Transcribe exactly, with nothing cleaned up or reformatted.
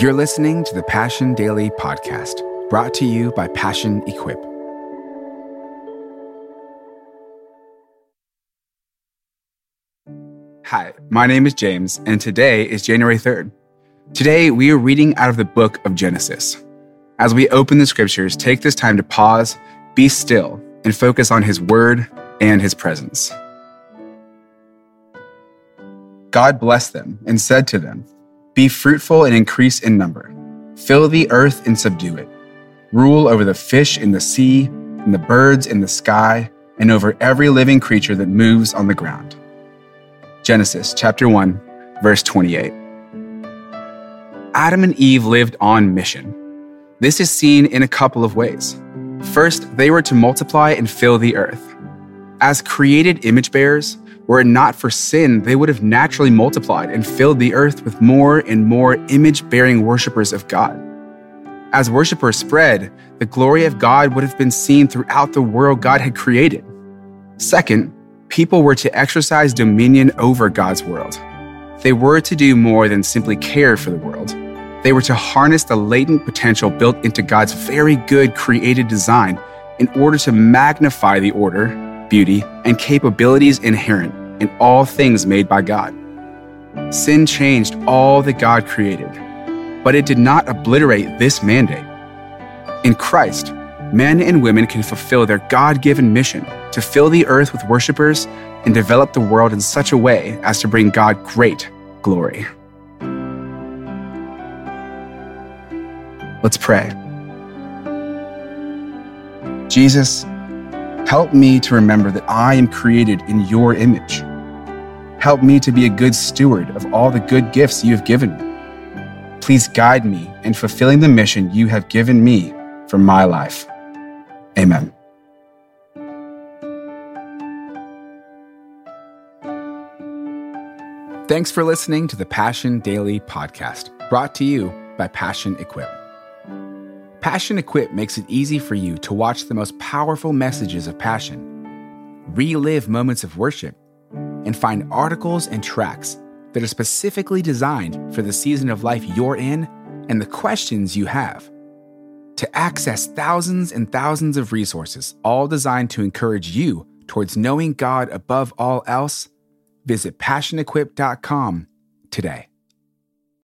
You're listening to the Passion Daily Podcast, brought to you by Passion Equip. Hi, my name is James, and today is January third. Today, we are reading out of the book of Genesis. As we open the scriptures, take this time to pause, be still, and focus on his word and his presence. God blessed them and said to them, "Be fruitful and increase in number. Fill the earth and subdue it. Rule over the fish in the sea, and the birds in the sky, and over every living creature that moves on the ground." Genesis chapter one, verse twenty-eight. Adam and Eve lived on mission. This is seen in a couple of ways. First, they were to multiply and fill the earth. As created image bearers, were it not for sin, they would have naturally multiplied and filled the earth with more and more image-bearing worshipers of God. As worshipers spread, the glory of God would have been seen throughout the world God had created. Second, people were to exercise dominion over God's world. They were to do more than simply care for the world. They were to harness the latent potential built into God's very good created design in order to magnify the order, beauty, and capabilities inherent in all things made by God. Sin changed all that God created, but it did not obliterate this mandate. In Christ, men and women can fulfill their God-given mission to fill the earth with worshipers and develop the world in such a way as to bring God great glory. Let's pray. Jesus, help me to remember that I am created in your image. Help me to be a good steward of all the good gifts you have given me. Please guide me in fulfilling the mission you have given me for my life. Amen. Thanks for listening to the Passion Daily Podcast, brought to you by Passion Equip. Passion Equip makes it easy for you to watch the most powerful messages of passion, relive moments of worship, and find articles and tracks that are specifically designed for the season of life you're in and the questions you have. To access thousands and thousands of resources, all designed to encourage you towards knowing God above all else, visit passion equip dot com today.